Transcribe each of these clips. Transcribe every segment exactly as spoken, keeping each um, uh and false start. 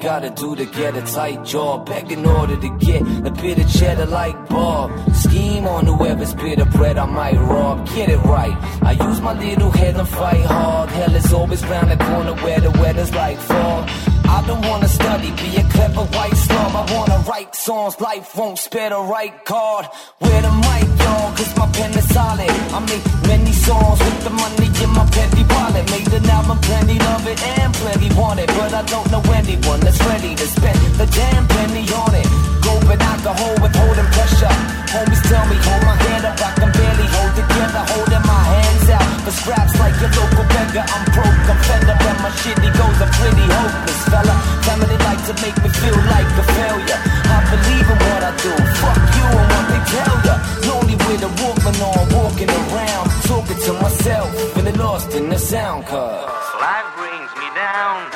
Gotta do to get a tight job, beg in order to get a bit of cheddar like Bob. Scheme on whoever's bit of bread I might rob. Get it right, I use my little head and fight hard. Hell is always round the corner where the weather's like fall. I don't wanna study, be a clever white slum. I wanna write songs, life won't spare the right card. Where the mic, y'all, cause my pen is solid. I make many songs with the money in my petty wallet. Made an album, plenty love it and plenty want it. But I don't know anyone that's ready to spend the damn penny on it. Groping alcohol, withholding pressure. Homies tell me, hold my hand up, I can barely hold together. Holding my hands out for scraps like a local beggar. I'm broke, I'm fed up, and my shitty goes, I'm pretty hopeless, fella. Family like to make me feel like a failure. I believe in what I do, fuck you and what they tell ya. Lonely with a woman on, walking around, talking to myself, when it lost in the sound, cause life brings me down,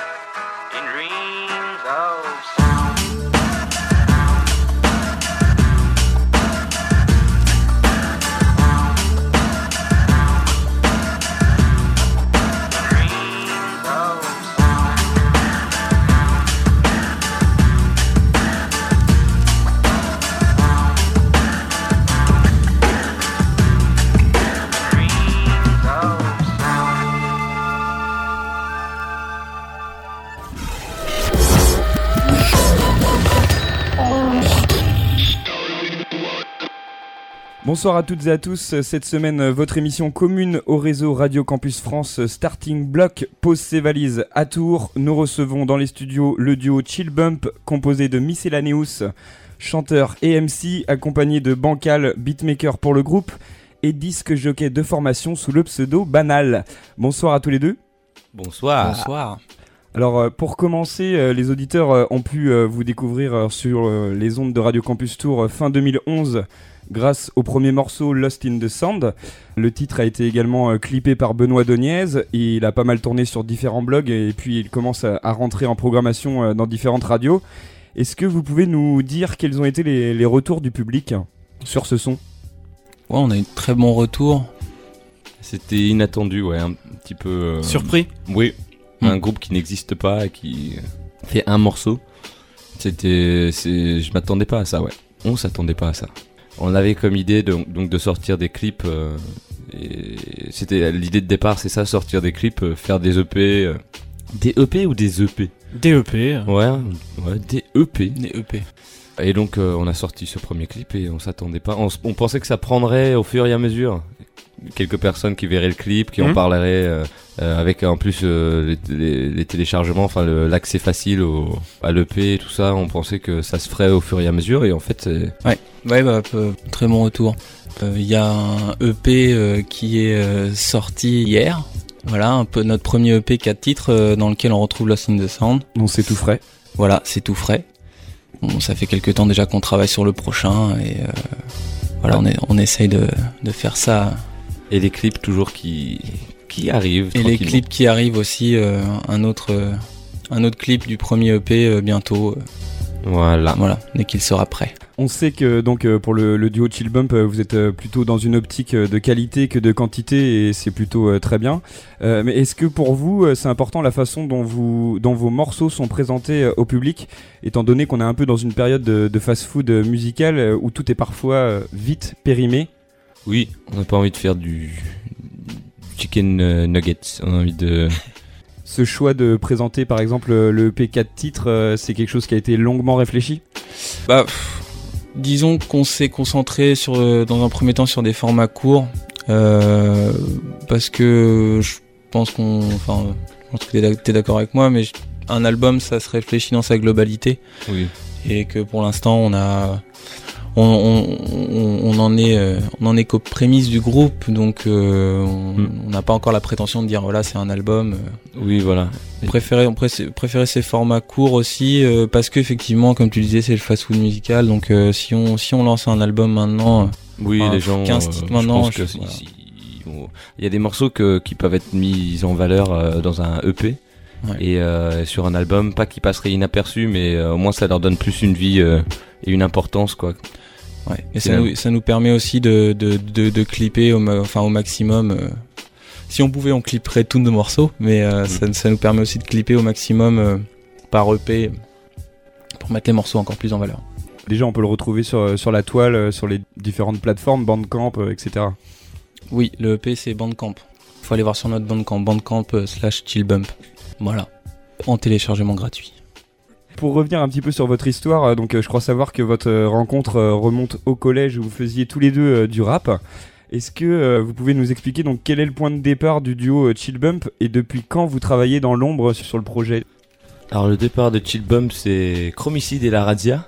in dreams of sound. Bonsoir à toutes et à tous, cette semaine votre émission commune au réseau Radio Campus France Starting Block pose ses valises à Tours. Nous recevons dans les studios le duo Chill Bump composé de Miscellaneous, chanteur et M C, accompagné de Bankal, beatmaker pour le groupe et disque jockey de formation sous le pseudo Banal. Bonsoir à tous les deux. Bonsoir. Bonsoir. Alors pour commencer, les auditeurs ont pu vous découvrir sur les ondes de Radio Campus Tours fin deux mille onze. Grâce au premier morceau Lost In The Sound. Le titre a été également euh, clippé par Benoît Doniez. Il a pas mal tourné sur différents blogs et puis il commence à, à rentrer en programmation euh, dans différentes radios. Est-ce que vous pouvez nous dire quels ont été les, les retours du public sur ce son ? Ouais, on a eu de très bons retours. C'était inattendu, ouais, un petit peu... Euh... Surpris ? Oui, mmh. Un groupe qui n'existe pas et qui fait un morceau. C'était... C'est... Je m'attendais pas à ça, ouais. On s'attendait pas à ça. On avait comme idée de, donc de sortir des clips, euh, et c'était l'idée de départ, c'est ça, sortir des clips, euh, faire des E P, euh, des E P ou des E P ? Des E P. Ouais, ouais, des E P. Des E P. Et donc euh, on a sorti ce premier clip et on s'attendait pas, on, on pensait que ça prendrait au fur et à mesure. Quelques personnes qui verraient le clip, qui mmh. en parleraient, euh, euh, avec en plus euh, les, les, les téléchargements, enfin le, l'accès facile au, à l'E P et tout ça, on pensait que ça se ferait au fur et à mesure et en fait c'est... Ouais, ouais bah, peu, très bon retour. Il euh, y a un E P euh, qui est euh, sorti hier, voilà, un peu notre premier E P quatre titres euh, dans lequel on retrouve Lost In The Sound. Donc c'est tout frais. Voilà, c'est tout frais. Bon, ça fait quelques temps déjà qu'on travaille sur le prochain et euh, voilà, on, est, on essaye de, de faire ça... Et les clips toujours qui qui arrivent. Et les clips qui arrivent aussi, euh, un autre euh, un autre clip du premier E P euh, bientôt. Euh, voilà. Voilà, dès qu'il sera prêt. On sait que donc pour le, le duo Chill Bump, vous êtes plutôt dans une optique de qualité que de quantité et c'est plutôt euh, très bien. Euh, mais est-ce que pour vous c'est important la façon dont vous dont vos morceaux sont présentés au public, étant donné qu'on est un peu dans une période de, de fast-food musical où tout est parfois vite périmé? Oui, on n'a pas envie de faire du chicken nuggets, on a envie de... Ce choix de présenter par exemple le P quatre titre, c'est quelque chose qui a été longuement réfléchi ? Bah, pff, disons qu'on s'est concentré sur, dans un premier temps sur des formats courts, euh, parce que je pense qu'on, enfin, je pense que t'es d'accord avec moi, mais un album, ça se réfléchit dans sa globalité. Oui. Et que pour l'instant, on a, on, on, on, on en est, on en est qu'aux prémices du groupe, donc euh, on n'a pas encore la prétention de dire voilà, c'est un album. Oui, voilà. On préférait, on pré- préférait ces formats courts aussi, euh, parce que effectivement, comme tu disais, c'est le fast-food musical. Donc euh, si on, si on lance un album maintenant, oui, enfin, les gens, quinze titres maintenant, je pense que voilà. Il y a des morceaux que, qui peuvent être mis en valeur euh, dans un E P. Ouais. Et euh, sur un album, pas qu'ils passeraient inaperçus, mais euh, au moins ça leur donne plus une vie euh, et une importance, quoi. Ouais. Et ça nous, ça nous permet aussi de de de, de clipper, au ma- enfin au maximum. Euh, si on pouvait, on clipperait tous nos morceaux, mais euh, mmh. ça, ça nous permet aussi de clipper au maximum euh, par E P pour mettre les morceaux encore plus en valeur. Déjà, on peut le retrouver sur sur la toile, sur les différentes plateformes, Bandcamp, euh, et cetera. Oui, le E P c'est Bandcamp. Faut aller voir sur notre Bandcamp, Bandcamp euh, slash Chill Bump. Voilà, en téléchargement gratuit. Pour revenir un petit peu sur votre histoire, donc je crois savoir que votre rencontre remonte au collège où vous faisiez tous les deux du rap. Est-ce que vous pouvez nous expliquer donc quel est le point de départ du duo Chill Bump et depuis quand vous travaillez dans l'ombre sur le projet ? Alors le départ de Chill Bump, c'est Chromicide et La Razia.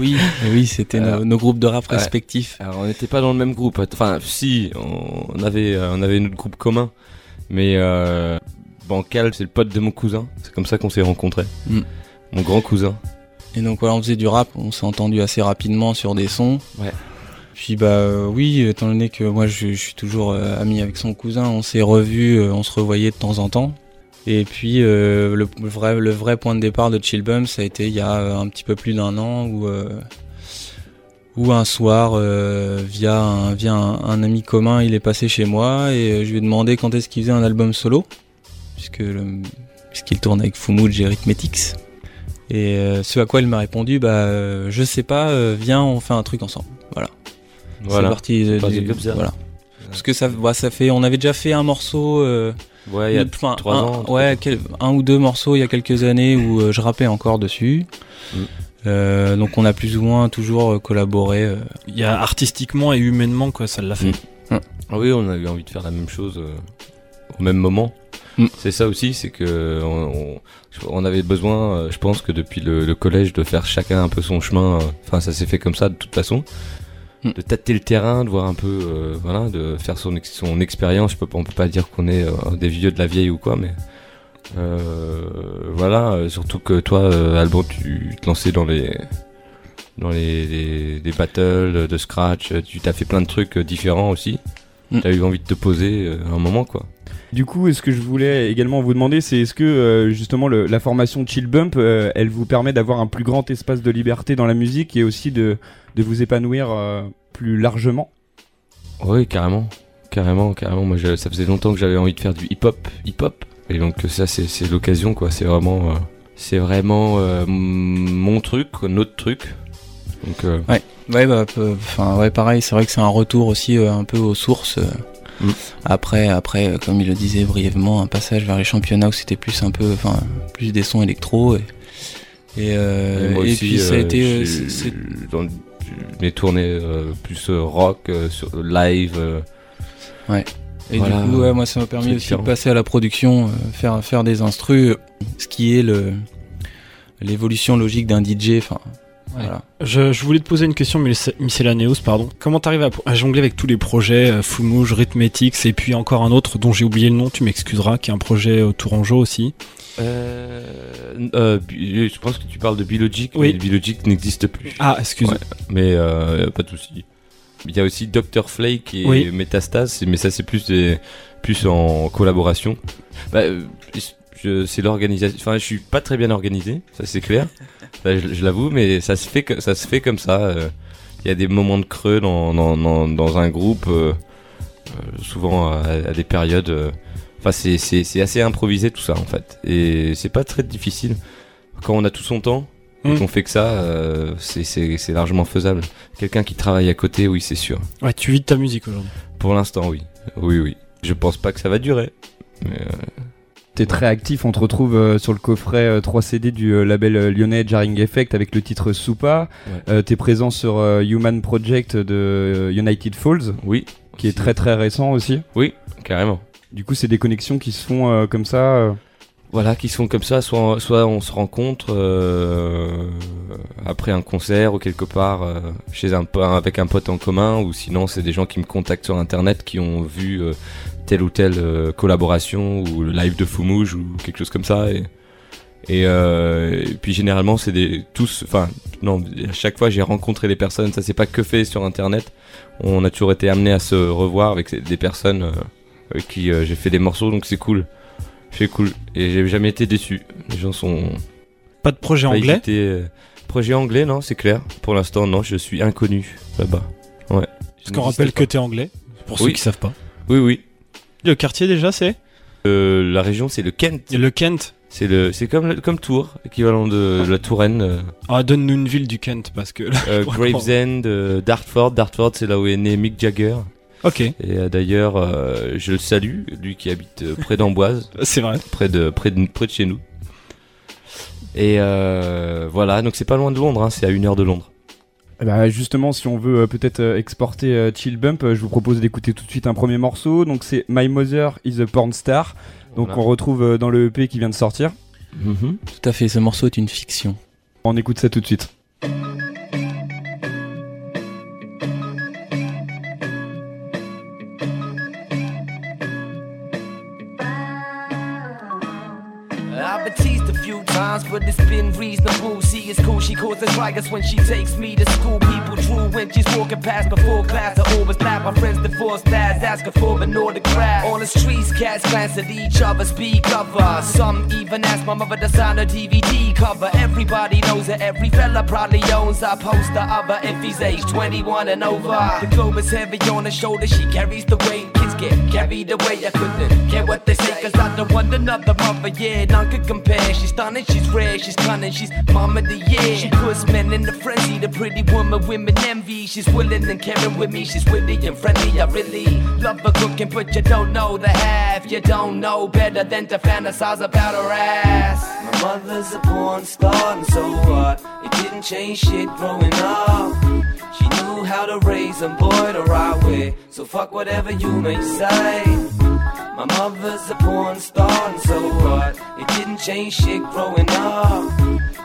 Oui, oui, c'était euh, nos, nos groupes de rap ouais. respectifs. Alors on n'était pas dans le même groupe. Enfin, si, on avait on avait notre groupe commun, mais. Euh... Bankal, c'est le pote de mon cousin, c'est comme ça qu'on s'est rencontrés, mm. mon grand cousin. Et donc voilà, on faisait du rap, on s'est entendu assez rapidement sur des sons. Ouais. Puis bah euh, oui, étant donné que moi je, je suis toujours euh, ami avec son cousin, on s'est revus, euh, on se revoyait de temps en temps. Et puis euh, le, le, vrai, le vrai point de départ de Chill Bump, ça a été il y a euh, un petit peu plus d'un an où, euh, où un soir, euh, via, un, via un, un ami commun, il est passé chez moi et je lui ai demandé quand est-ce qu'il faisait un album solo. Puisque le, puisqu'il tourne avec Fumuj et Rytmetix. Et euh, ce à quoi il m'a répondu, bah euh, je sais pas, euh, viens, on fait un truc ensemble. Voilà. voilà. C'est parti. C'est parti du, comme ça. Voilà. Ouais. Parce que ça, bah, ça fait, on avait déjà fait un morceau. Euh, ouais, il y a trois ans. Ouais, quel, un ou deux morceaux il y a quelques années où euh, je rappais encore dessus. Mm. Euh, donc on a plus ou moins toujours collaboré. Euh. Il y a artistiquement et humainement quoi, ça l'a fait. Mm. Mm. Ah oui, on a eu envie de faire la même chose euh, au même moment. Mm. C'est ça aussi, c'est que on, on, on avait besoin, je pense que depuis le, le collège, de faire chacun un peu son chemin. Enfin, ça s'est fait comme ça de toute façon, mm. de tâter le terrain, de voir un peu, euh, voilà, de faire son ex, son expérience. Je peux pas, on peut pas dire qu'on est euh, des vieux de la vieille ou quoi, mais euh, voilà. Surtout que toi, euh, Alban, tu te lançais dans les dans les, les, les battles de scratch. Tu t'as fait plein de trucs différents aussi. Mm. T'as eu envie de te poser euh, un moment, quoi. Du coup, ce que je voulais également vous demander, c'est est-ce que euh, justement le, la formation Chill Bump, euh, elle vous permet d'avoir un plus grand espace de liberté dans la musique et aussi de, de vous épanouir euh, plus largement ? Oui, carrément, carrément, carrément. Moi, je, ça faisait longtemps que j'avais envie de faire du hip-hop, hip-hop, et donc ça, c'est, c'est l'occasion, quoi. C'est vraiment, euh, c'est vraiment euh, mon truc, notre truc. Donc, euh... ouais, ouais, bah, enfin, ouais, pareil. C'est vrai que c'est un retour aussi euh, un peu aux sources. Euh... Mmh. Après, après, comme il le disait brièvement, un passage vers les championnats où c'était plus un peu, enfin, plus des sons électro et et, euh, et, moi aussi, et puis ça a euh, été c'est, c'est... dans mes tournées euh, plus rock, euh, sur live. Euh, ouais. Et voilà. Du coup, ouais, moi ça m'a permis c'est aussi différent. De passer à la production, euh, faire faire des instrus, ce qui est le l'évolution logique d'un D J. Enfin. Ouais. Voilà. Je, je voulais te poser une question, Miscellaneous, pardon. Comment t'arrives à, à jongler avec tous les projets, euh, Fumuj, Rytmetix, et puis encore un autre dont j'ai oublié le nom, tu m'excuseras, qui est un projet euh, tourangeau aussi. Euh, euh, je pense que tu parles de Biologic, oui. Mais Biologic n'existe plus. Ah, excuse-moi. Ouais, mais euh, pas de souci. Il y a aussi Doctor Flake et oui. Metastase, mais ça c'est plus des, plus en collaboration. Bah, je, c'est l'organisation. Enfin, je suis pas très bien organisé, ça c'est clair. Là, je, je l'avoue, mais ça se fait, ça se fait comme ça. Il euh, y a des moments de creux dans dans dans, dans un groupe, euh, euh, souvent à, à des périodes. Enfin, euh, c'est c'est c'est assez improvisé tout ça en fait, et c'est pas très difficile quand on a tout son temps et mmh. qu'on fait que ça. Euh, c'est c'est c'est largement faisable. Quelqu'un qui travaille à côté, oui, c'est sûr. Ouais, tu vis de ta musique aujourd'hui. Pour l'instant, oui, oui, oui. Je pense pas que ça va durer. Mais, euh... T'es très actif, on te retrouve euh, sur le coffret euh, trois C D du euh, label euh, lyonnais Jarring Effect avec le titre Soupa. Ouais. Euh, t'es présent sur euh, Human Project de euh, United Falls. Oui, qui est très très récent aussi. Oui, carrément. Du coup, c'est des connexions qui se font euh, comme ça euh... Voilà, qui se font comme ça, soit, soit on se rencontre euh, après un concert ou quelque part euh, chez un, avec un pote en commun, ou sinon c'est des gens qui me contactent sur internet qui ont vu euh, telle ou telle euh, collaboration ou le live de Fumuj ou quelque chose comme ça. Et, et, euh, et puis généralement c'est des tous, enfin non, à chaque fois j'ai rencontré des personnes, ça c'est pas que fait sur internet, on a toujours été amené à se revoir avec des personnes euh, avec qui euh, j'ai fait des morceaux, donc c'est cool. C'est cool, et j'ai jamais été déçu. Les gens sont... Pas de projet pas anglais hésité. Projet anglais, non, c'est clair. Pour l'instant, non, je suis inconnu là-bas. Ouais. Parce qu'on rappelle pas. Que t'es anglais, pour oui. ceux qui savent pas. Oui, oui. Le quartier, déjà, c'est euh, la région, c'est le Kent. Et le Kent C'est le, c'est comme, comme Tours, équivalent de, de la Touraine. Ah, donne-nous une ville du Kent, parce que... Là, euh, Gravesend, euh, Dartford. Dartford, c'est là où est né Mick Jagger. Ok. Et euh, d'ailleurs, euh, je le salue, lui qui habite euh, près d'Amboise. C'est vrai. Près de, près de, près de chez nous. Et euh, voilà, donc c'est pas loin de Londres, hein, c'est à une heure de Londres. Bah justement, si on veut euh, peut-être euh, exporter euh, Chill Bump, euh, je vous propose d'écouter tout de suite un premier morceau. Donc c'est My Mother Is a Pornstar. Donc voilà. On retrouve euh, dans le E P qui vient de sortir. Mm-hmm. Tout à fait, ce morceau est une fiction. On écoute ça tout de suite. But it's been reasonable. See, it's cool, she calls us righteous when she takes me to school. People drool when she's walking past before class. I always laugh, my friends divorced dads asking for an autograph. On the streets, cats glance at each other, speak of us. Some even ask my mother to sign a D V D cover. Everybody knows that every fella probably owns a poster of her if he's age twenty-one and over. The globe is heavy on her shoulder, she carries the weight. Kids get carried away, I couldn't care what they say, cause I don't want another mother, yeah, none could compare. She's stunning, she's rare, she's cunning, she's mom of the year. She puts men in a frenzy, the pretty woman women envy. She's willing and caring with me, she's witty and friendly. I really love her cooking, but you don't know the half. You don't know better than to fantasize about her ass. My mother's a porn star, and so what? It didn't change shit growing up. She knew how to raise a boy the right way, so fuck whatever you may say. My mother's a porn star, and so what? It didn't change shit growing up.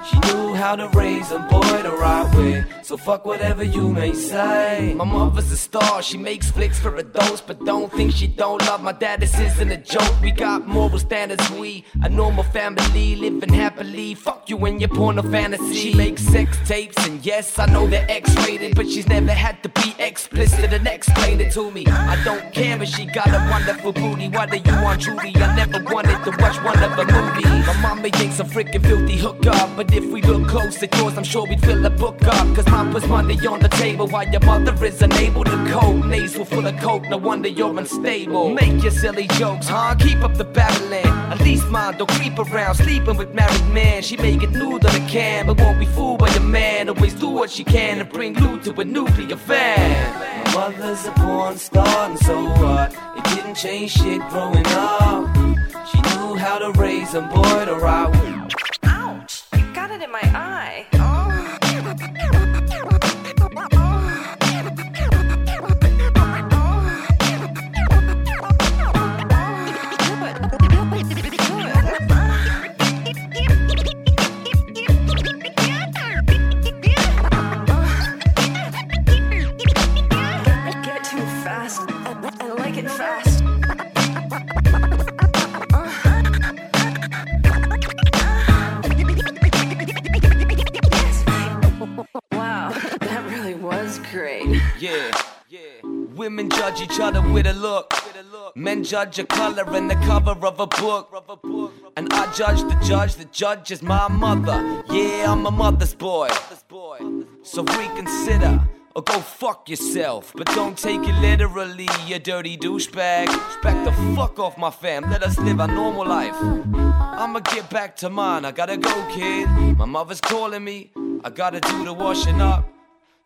She knew how to raise a boy the right way, so fuck whatever you may say. My mother's a star, she makes flicks for adults, but don't think she don't love my dad, this isn't a joke. We got moral standards, we a normal family, living happily. Fuck you and your porno fantasy. She makes sex tapes, and yes, I know they're X-rated, but she's never had to be explicit and explain it to me. I don't care if she got a wonderful booty, whether you want Judy, I never wanted to watch one of her movies. My mama thinks I'm freaking filthy hookup, but if we look close at yours, I'm sure we'd fill a book up. Cause mom puts money on the table while your mother is unable to cope. Nasal full of coke, no wonder you're unstable. Make your silly jokes, huh? Keep up the battling. At least mine don't creep around, sleeping with married men. She may get nude on the cam, but won't be fooled by your man. Always do what she can and bring loot to a nuclear fan. My mother's a porn star, and so what? It didn't change shit growing up. She knew how to raise a boy to ride with. Ouch! You got it in my eye. Oh. Women judge each other with a look. Men judge a color and the cover of a book. And I judge the judge, the judge is my mother. Yeah, I'm a mother's boy. So reconsider or go fuck yourself. But don't take it literally, you dirty douchebag. Back the fuck off my fam, let us live our normal life. I'ma get back to mine, I gotta go kid. My mother's calling me, I gotta do the washing up.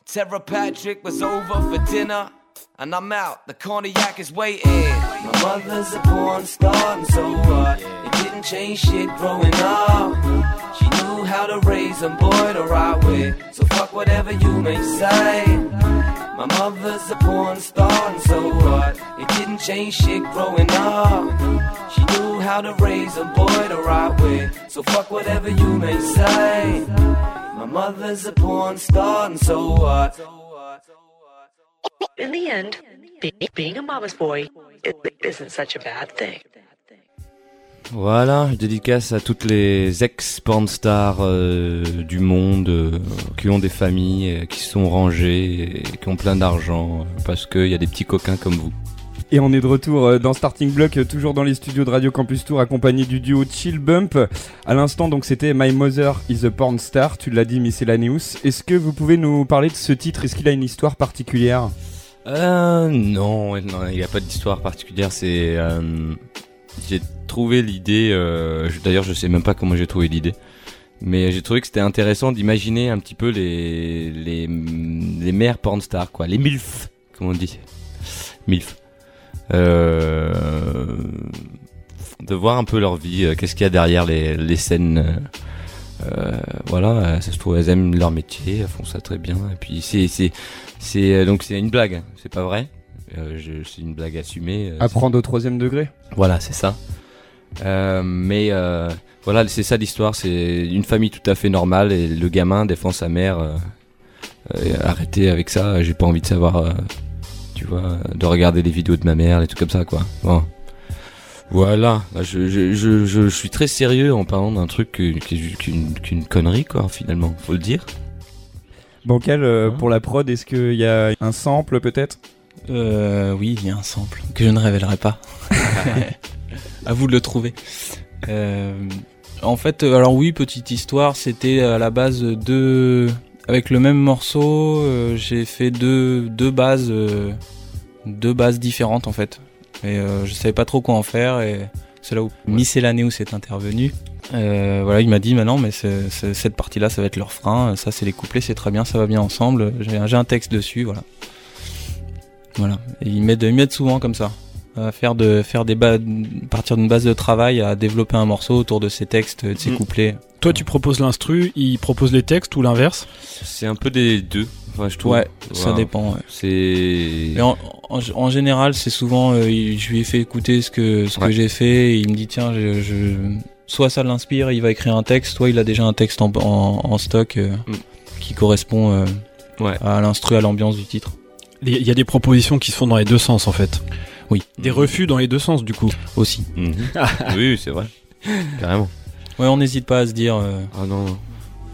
Tera Patrick was over for dinner. And I'm out, the cognac is waiting. My mother's a porn star, and so what? It didn't change shit growing up. She knew how to raise a boy the right way, so fuck whatever you may say. My mother's a porn star and so what? It didn't change shit growing up. She knew how to raise a boy to ride with, so fuck whatever you may say. My mother's a porn star and so what? In the end, being a mama's boy isn't such a bad thing. Voilà, je dédicace à toutes les ex-pornstars euh, du monde euh, qui ont des familles, euh, qui sont rangées, et qui ont plein d'argent, euh, parce qu'il y a des petits coquins comme vous. Et on est de retour dans Starting Block, toujours dans les studios de Radio Campus Tours, accompagné du duo Chill Bump. À l'instant, donc, c'était My Mother Is a Pornstar, tu l'as dit, Miscellaneous. Est-ce que vous pouvez nous parler de ce titre ? Est-ce qu'il a une histoire particulière ? Euh, non, non, il n'y a pas d'histoire particulière, c'est... Euh, j'ai trouvé l'idée, euh, je, d'ailleurs je sais même pas comment j'ai trouvé l'idée, mais j'ai trouvé que c'était intéressant d'imaginer un petit peu les, les, les mères pornstars, quoi, les milfs, comme on dit, milfs. Euh, de voir un peu leur vie, euh, qu'est-ce qu'il y a derrière les, les scènes, euh, voilà, ça se trouve elles aiment leur métier, elles font ça très bien, et puis c'est, c'est, c'est, donc c'est une blague, c'est pas vrai, euh, je, c'est une blague assumée. Euh, Apprendre c'est... au troisième degré. Voilà, c'est ça. Euh, mais euh, voilà, c'est ça l'histoire, c'est une famille tout à fait normale et le gamin défend sa mère, euh, euh, arrêtez avec ça, j'ai pas envie de savoir... Euh, tu vois, de regarder les vidéos de ma mère, les trucs comme ça, quoi. Bon. Voilà, je, je, je, je suis très sérieux en parlant d'un truc qui est qu'une, qu'une connerie, quoi, finalement, faut le dire. Bankal, euh, ouais. Pour la prod, est-ce qu'il y a un sample, peut-être ? Euh, oui, il y a un sample, que je ne révélerai pas. À vous de le trouver. Euh, en fait, alors oui, petite histoire, c'était à la base de... Avec le même morceau, euh, j'ai fait deux, deux bases, euh, deux bases différentes en fait. Et euh, je savais pas trop quoi en faire et c'est là où Miscellaneous est intervenu. Euh, voilà, il m'a dit maintenant, mais c'est, c'est, cette partie-là, ça va être le refrain. Ça, c'est les couplets, c'est très bien, ça va bien ensemble. J'ai, j'ai un texte dessus, voilà. Voilà. Et ils m'aident, ils m'aident souvent comme ça, à faire de, faire des bases, partir d'une base de travail, à développer un morceau autour de ses textes, de ses mmh. couplets. Toi, tu proposes l'instru, il propose les textes ou l'inverse ? C'est un peu des deux, enfin, je trouve. Ouais, voilà. Ça dépend. Ouais. C'est. En, en, en général, c'est souvent, euh, je lui ai fait écouter ce que ce ouais. que j'ai fait, et il me dit tiens, je, je... soit ça l'inspire, il va écrire un texte, soit il a déjà un texte en, en, en stock euh, mm. qui correspond euh, ouais. à l'instru, à l'ambiance du titre. Il y a des propositions qui se font dans les deux sens en fait. Oui. Des mm. refus dans les deux sens du coup. Aussi. Mm. Oui, c'est vrai. Carrément. Ouais, on n'hésite pas à se dire. Euh, ah non. non.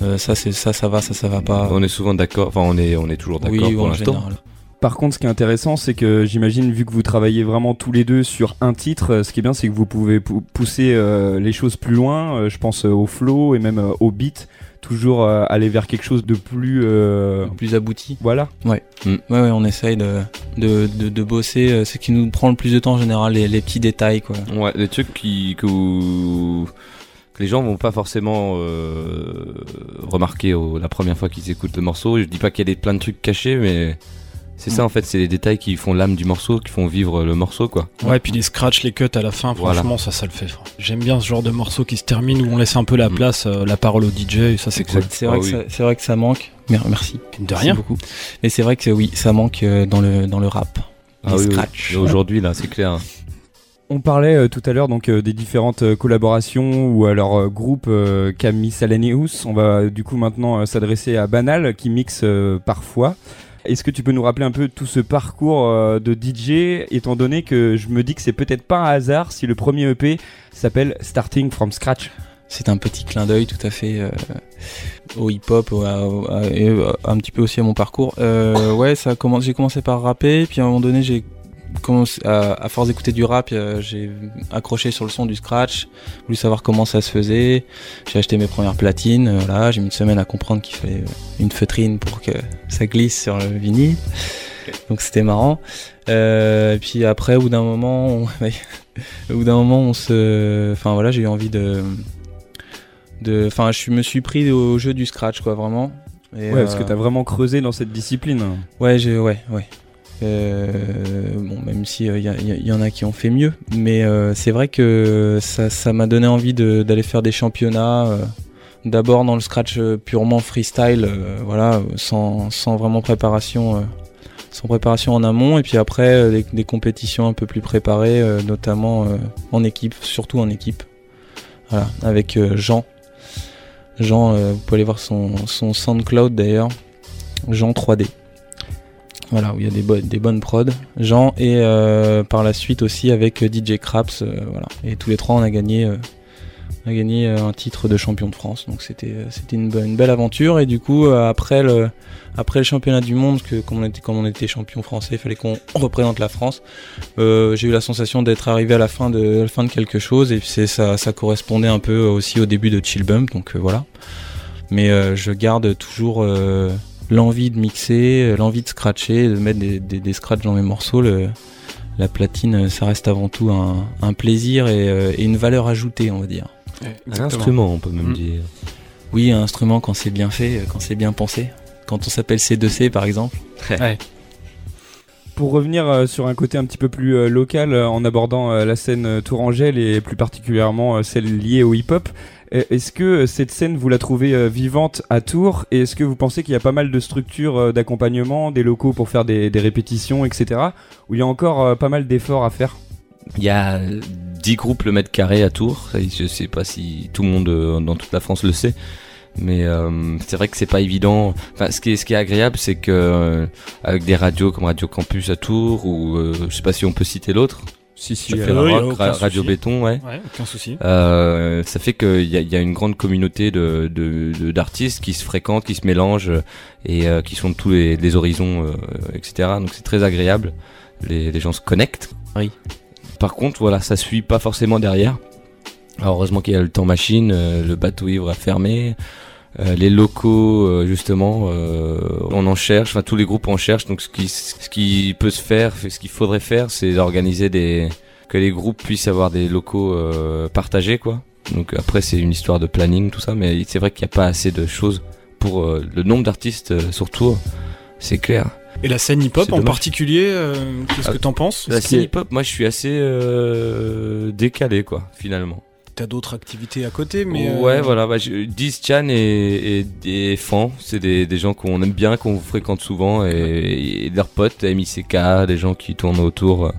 Euh, ça c'est ça, ça va, ça ça va pas. On est souvent d'accord. Enfin, on est on est toujours d'accord oui, pour l'instant. Général. Par contre, ce qui est intéressant, c'est que j'imagine, vu que vous travaillez vraiment tous les deux sur un titre, ce qui est bien, c'est que vous pouvez p- pousser euh, les choses plus loin. Euh, je pense euh, au flow et même euh, au beat. Toujours euh, aller vers quelque chose de plus euh... plus abouti. Voilà. Ouais. Mm. Ouais, ouais, on essaye de de de, de bosser. Euh, ce qui nous prend le plus de temps en général, les, les petits détails, quoi. Ouais, les trucs qui que vous... les gens vont pas forcément euh, remarquer au, la première fois qu'ils écoutent le morceau. Je dis pas qu'il y a des, plein de trucs cachés, mais c'est mmh. ça en fait, c'est les détails qui font l'âme du morceau, qui font vivre le morceau, quoi. Ouais, et puis les scratchs, les cuts à la fin, voilà. Franchement ça, ça le fait. J'aime bien ce genre de morceau qui se termine où on laisse un peu la place, mmh. euh, la parole au D J, et ça c'est exact. Cool. C'est vrai, ah, que oui. ça, c'est vrai que ça manque. Merci. De rien. Merci beaucoup. Et c'est vrai que oui, ça manque dans le, dans le rap. Ah, les oui, scratchs. Oui. Aujourd'hui là, c'est clair. On parlait euh, tout à l'heure donc euh, des différentes euh, collaborations ou alors euh, groupes euh, qu'a Miscellaneous. On va euh, du coup maintenant euh, s'adresser à Banal qui mixe euh, parfois. Est-ce que tu peux nous rappeler un peu tout ce parcours euh, de D J, étant donné que je me dis que c'est peut-être pas un hasard si le premier E P s'appelle Starting From Scratch ? C'est un petit clin d'œil tout à fait euh, au hip-hop et un petit peu aussi à mon parcours. Euh, ouais, ça commence, j'ai commencé par rapper, puis à un moment donné j'ai à force d'écouter du rap, j'ai accroché sur le son du scratch, voulu savoir comment ça se faisait. J'ai acheté mes premières platines, voilà, j'ai mis une semaine à comprendre qu'il fallait une feutrine pour que ça glisse sur le vinyle. Donc c'était marrant. Euh, et puis après, au bout d'un moment, on... au bout d'un moment, on se, enfin voilà, j'ai eu envie de, de, enfin, je me suis pris au jeu du scratch, quoi, vraiment. Et ouais, euh... parce que t'as vraiment creusé dans cette discipline. Ouais, j'ai, ouais, ouais. Euh, bon, même si il euh, y, y, y en a qui ont fait mieux, mais euh, c'est vrai que ça, ça m'a donné envie de, d'aller faire des championnats. Euh, d'abord dans le scratch purement freestyle, euh, voilà, sans, sans vraiment préparation, euh, sans préparation en amont, et puis après euh, des, des compétitions un peu plus préparées, euh, notamment euh, en équipe, surtout en équipe. Voilà, avec euh, Jean. Jean, euh, vous pouvez aller voir son, son SoundCloud d'ailleurs, Jean trois D. Voilà, où il y a des, bo- des bonnes prods. Jean, et euh, par la suite aussi avec D J Craps, euh, voilà. Et tous les trois, on a gagné, euh, on a gagné un titre de champion de France. Donc c'était, c'était une, une belle aventure. Et du coup, après le, après le championnat du monde, que comme on était, comme on était champion français, il fallait qu'on représente la France. Euh, j'ai eu la sensation d'être arrivé à la fin de, la fin de quelque chose. Et c'est, ça, ça correspondait un peu aussi au début de Chill Bump. Donc euh, voilà. Mais euh, je garde toujours. Euh, L'envie de mixer, l'envie de scratcher, de mettre des, des, des scratchs dans mes morceaux. Le, la platine, ça reste avant tout un, un plaisir et, et une valeur ajoutée, on va dire. Exactement. Un instrument, on peut même mmh. dire. Oui, un instrument quand c'est bien fait, quand c'est bien pensé. Quand on s'appelle C deux C, par exemple. Ouais. Pour revenir sur un côté un petit peu plus local, en abordant la scène tourangelle et plus particulièrement celle liée au hip-hop, est-ce que cette scène, vous la trouvez vivante à Tours, et est-ce que vous pensez qu'il y a pas mal de structures d'accompagnement, des locaux pour faire des, des répétitions, et cetera, où il y a encore pas mal d'efforts à faire ? Il y a dix groupes le mètre carré à Tours, je ne sais pas si tout le monde dans toute la France le sait, mais euh, c'est vrai que c'est pas évident. Enfin, ce qui est, ce qui est agréable, c'est que euh, avec des radios comme Radio Campus à Tours, ou euh, je sais pas si on peut citer l'autre. Si, si, euh, oui, rock, ra- Radio Béton, ouais. Ouais, aucun souci. Euh, ça fait qu'il y a, y a une grande communauté de, de, de, d'artistes qui se fréquentent, qui se mélangent, et euh, qui sont de tous les, les horizons, euh, et cetera. Donc c'est très agréable. Les, les gens se connectent. Oui. Par contre, voilà, ça suit pas forcément derrière. Alors, heureusement qu'il y a le temps machine, euh, le bateau ivre a fermé, euh, les locaux, euh, justement, euh, on en cherche, enfin tous les groupes en cherchent. Donc ce qui, ce qui peut se faire, ce qu'il faudrait faire, c'est organiser des, que les groupes puissent avoir des locaux euh, partagés, quoi. Donc après c'est une histoire de planning, tout ça, mais c'est vrai qu'il n'y a pas assez de choses pour euh, le nombre d'artistes euh, sur Tours, c'est clair. Et la scène hip-hop en particulier, euh, qu'est-ce ah, que t'en penses ? La scène hip-hop, moi je suis assez euh, décalé, quoi, finalement. T'as d'autres activités à côté, mais ouais, euh... voilà. Bah, Diz, Chan et, et, et Fan, c'est des, des gens qu'on aime bien, qu'on fréquente souvent, et, et leurs potes, M I C K, des gens qui tournent autour.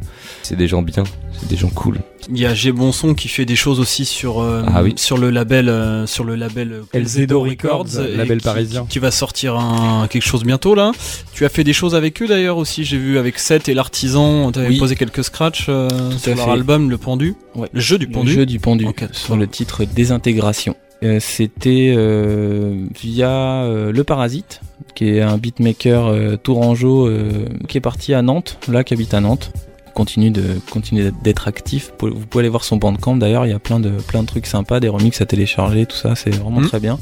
C'est des gens bien, c'est des gens cool. Il y a Gébonson qui fait des choses aussi sur euh, ah, oui. sur le label euh, sur le label El Zedo Records, label parisien. Qui va sortir un quelque chose bientôt là. Tu as fait des choses avec eux d'ailleurs aussi. J'ai vu avec Seth et l'Artisan. T'avais oui. posé quelques scratchs euh, sur leur fait. album Le Pendu. Ouais. Le jeu du Pendu. Le jeu du Pendu. Okay. Sur le titre Désintégration. Euh, c'était euh, via euh, Le Parasite, qui est un beatmaker euh, tourangeau euh, qui est parti à Nantes, là qui habite à Nantes. Continue de continue d'être actif. Vous pouvez aller voir son Bandcamp d'ailleurs, il y a plein de plein de trucs sympas, des remixes à télécharger, tout ça, c'est vraiment mmh. très bien.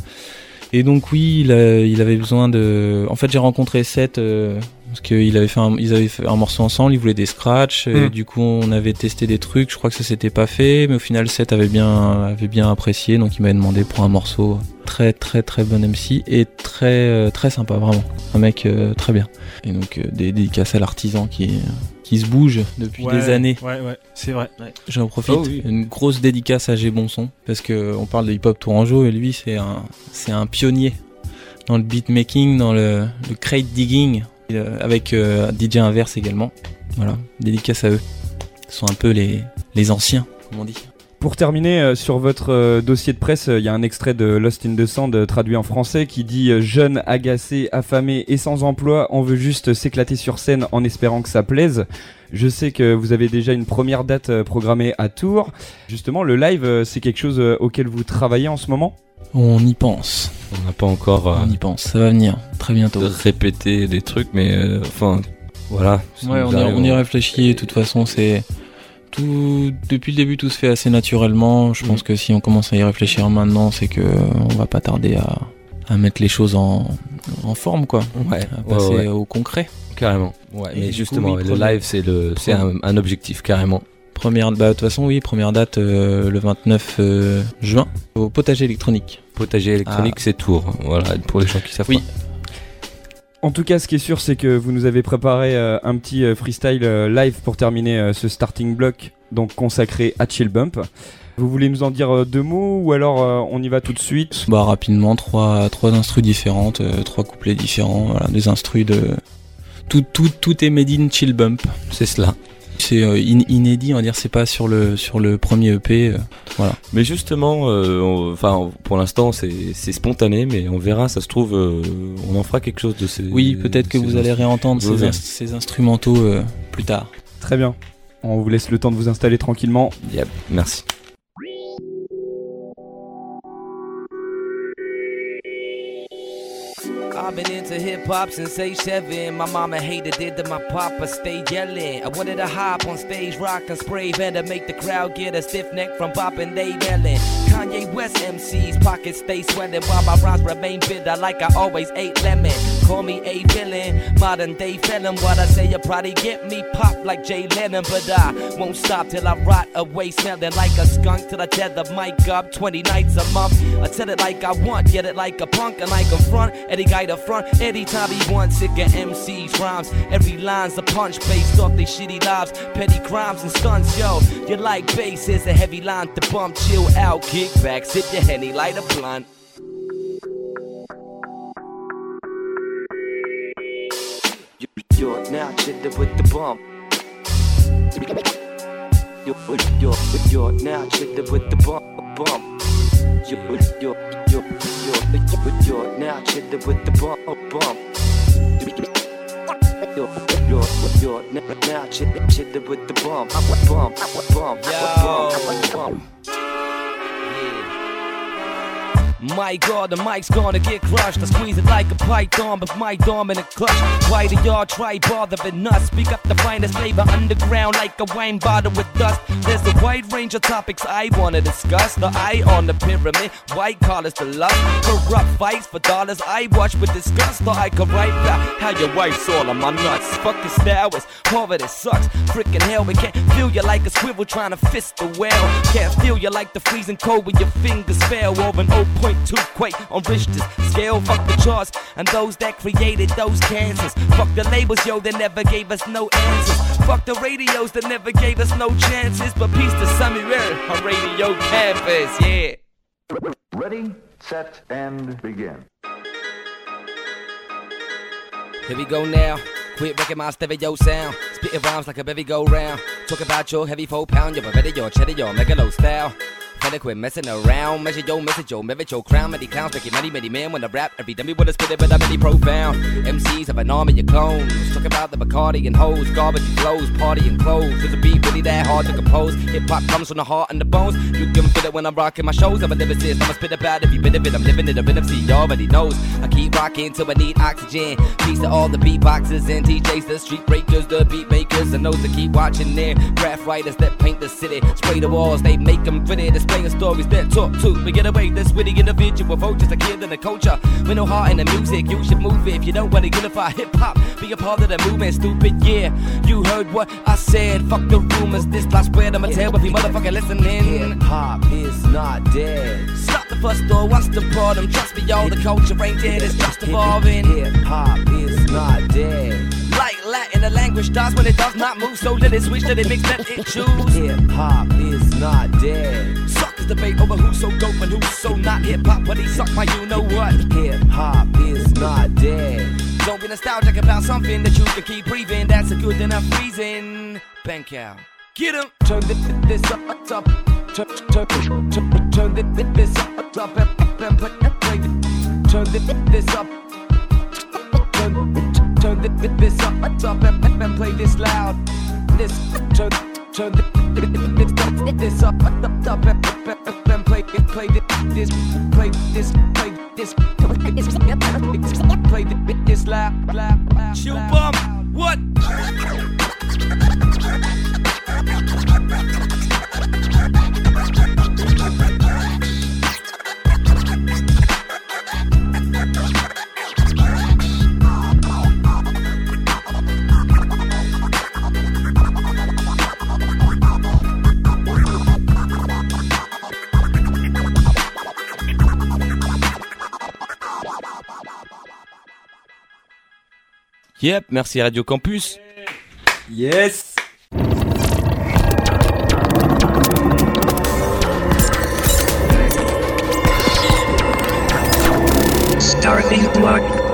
Et donc oui, il, a, il avait besoin de. En fait, j'ai rencontré Seth euh, parce qu'ils avaient fait un, ils avaient fait un morceau ensemble. Ils voulaient des scratchs. Mmh. Et du coup, on avait testé des trucs. Je crois que ça s'était pas fait, mais au final, Seth avait bien avait bien apprécié. Donc, il m'avait demandé pour un morceau très très très bon M C et très très sympa, vraiment un mec euh, très bien. Et donc, euh, des dédicaces à l'Artisan qui euh, qui se bouge depuis ouais, des années. Ouais ouais, c'est vrai. Ouais. J'en profite. Oh, oui. Une grosse dédicace à Gébonson parce que on parle de hip-hop tourangeau et lui, c'est un c'est un pionnier dans le beatmaking, dans le, le crate digging, euh, avec euh, D J Inverse également. Voilà, dédicace à eux. Ils sont un peu les, les anciens, comme on dit. Pour terminer, euh, sur votre euh, dossier de presse, il euh, y a un extrait de Lost In The Sound euh, traduit en français qui dit euh, « Jeune, agacé, affamé et sans emploi, on veut juste s'éclater sur scène en espérant que ça plaise ». Je sais que vous avez déjà une première date euh, programmée à Tours. Justement, le live, euh, c'est quelque chose euh, auquel vous travaillez en ce moment ? On y pense. On n'a pas encore... Euh, on y pense, ça va venir, très bientôt. De répéter des trucs, mais... Euh, enfin, voilà. Ouais, on y, on y réfléchit, de toute façon, c'est... Tout, depuis le début, tout se fait assez naturellement. Je pense que si on commence à y réfléchir maintenant, c'est que on va pas tarder à, à mettre les choses en, en forme, quoi. Ouais, à passer ouais, ouais. au concret. Carrément. Ouais, mais justement, coup, oui, le premier... live, c'est, le, c'est un, un objectif, carrément. Première, bah, de toute façon, oui, première date euh, le vingt-neuf euh, juin au potager électronique. Potager électronique, ah. c'est Tours. Voilà, pour les gens qui savent. Oui. Pas. En tout cas, ce qui est sûr, c'est que vous nous avez préparé euh, un petit euh, freestyle euh, live pour terminer euh, ce starting block, donc consacré à Chill Bump. Vous voulez nous en dire euh, deux mots, ou alors euh, on y va tout de suite ? Bah rapidement, trois trois instrus différentes, euh, trois couplets différents, voilà, des instrus de tout, tout, tout est made in Chill Bump. C'est cela. C'est inédit, on va dire, c'est pas sur le sur le premier E P, euh, voilà. Mais justement, enfin euh, pour l'instant c'est c'est spontané, mais on verra, ça se trouve, euh, on en fera quelque chose de ces. Oui, peut-être que vous allez réentendre ces, in- ces instrumentaux euh, plus tard. Très bien. On vous laisse le temps de vous installer tranquillement. Yep. Merci. I've been into hip-hop since age seven. My mama hated it, then my papa stayed yelling. I wanted to hop on stage, rock and spray, and to make the crowd get a stiff neck from popping, they yelling. Kanye West M Cs, pockets stay swelling, while my rhymes remain bitter like I always ate lemon. Call me a villain, modern day felon. What I say, you probably get me popped like Jay Leno. But I won't stop till I rot away, smelling like a skunk till I tether the mic up twenty nights a month. I tell it like I want, get it like a punk, and like a front, any guy to front. Anytime he wants, sick of M C's rhymes. Every line's a punch based off they shitty lives, petty crimes and stunts, yo. You like bass, here's a heavy line to bump. Chill out, kick back, sip your Henny, light a blunt. You're now chitter with the bump. You're, you're, you're now chitter with the bump, bump. You're, you're, you're, you're, you're now chitter with the bump, bump. You're, you're, you're now chitter with the bump, bump, bump, bump, bump. My God, the mic's gonna get crushed. I squeeze it like a python, but my dom in a clutch. Why do y'all try bothering us? Speak up the finest flavor underground like a wine bottle with dust. There's a wide range of topics I wanna discuss. The eye on the pyramid, white collars to lust. Corrupt fights for dollars I watch with disgust. Thought I could write that, how your wife's all on my nuts. Fuck this style, it's horrible, it sucks. Frickin' hell, we can't feel you like a squirrel trying to fist the whale. Can't feel you like the freezing cold when your fingers fail over an old point. Too quake on Richter's scale, fuck the charts and those that created those cancers. Fuck the labels, yo, that never gave us no answers. Fuck the radios that never gave us no chances. But peace to Sammy Rare on Radio Campus, yeah. Ready, set, and begin. Here we go now. Quit wrecking my stereo sound. Spitting rhymes like a merry-go-round. Talk about your heavy four pound. You're already your cheddar, your megalo style. Better quit messing around. Measure your message, your merit, your crown. Many clowns, making many, many men. When I rap, every dummy with a spitter, but I'm really profound. M Cs have an army of clones. Talk about the Bacardi and hoes, garbage and blows, party and clothes. Is a beat really that hard to compose? Hip hop comes from the heart and the bones. You can feel it when I'm rocking my shows. I'm a lyricist, I'm a spit about every bit of it. I'm living in the rhythm, see, y'all already knows. I keep rocking till I need oxygen. Peace to all the beatboxers and D Js, the street breakers, the beat makers, and those that keep watching there. Graph writers that paint the city, spray the walls, they make them pretty. Playing stories that talk to me, get away, that's with the individual vultures, a kid in the culture, with no heart in the music, you should move it, if you don't want to unify hip-hop, be a part of the movement, stupid, yeah, you heard what I said, fuck the rumors, this plot spread, I'ma tell what you motherfucking listening, hip-hop is not dead, stop the fuss or what's the problem, trust me y'all, the culture ain't dead, it's just evolving, hip-hop is not dead, like Latin, the language dies when it does not move, so let it switch, let it mix, let it choose, hip-hop is not dead. Suckers debate over who's so dope and who's so not hip-hop, but he suck my you-know-what. Hip-hop is not dead. Don't be nostalgic about something that you can keep breathing. That's a good enough reason. Bankal. Get him! Turn this up, up. Turn, turn, turn, turn, turn this up, up. And play, play, turn this up. Turn, turn this up, up. And play this loud. This, turn, turn this up. This up, up, up, and play it, play it, this, play this, play this, play this, play this, loud, loud, loud. Chill Bump, what? Yep, merci Radio Campus. Yes. Starting Block.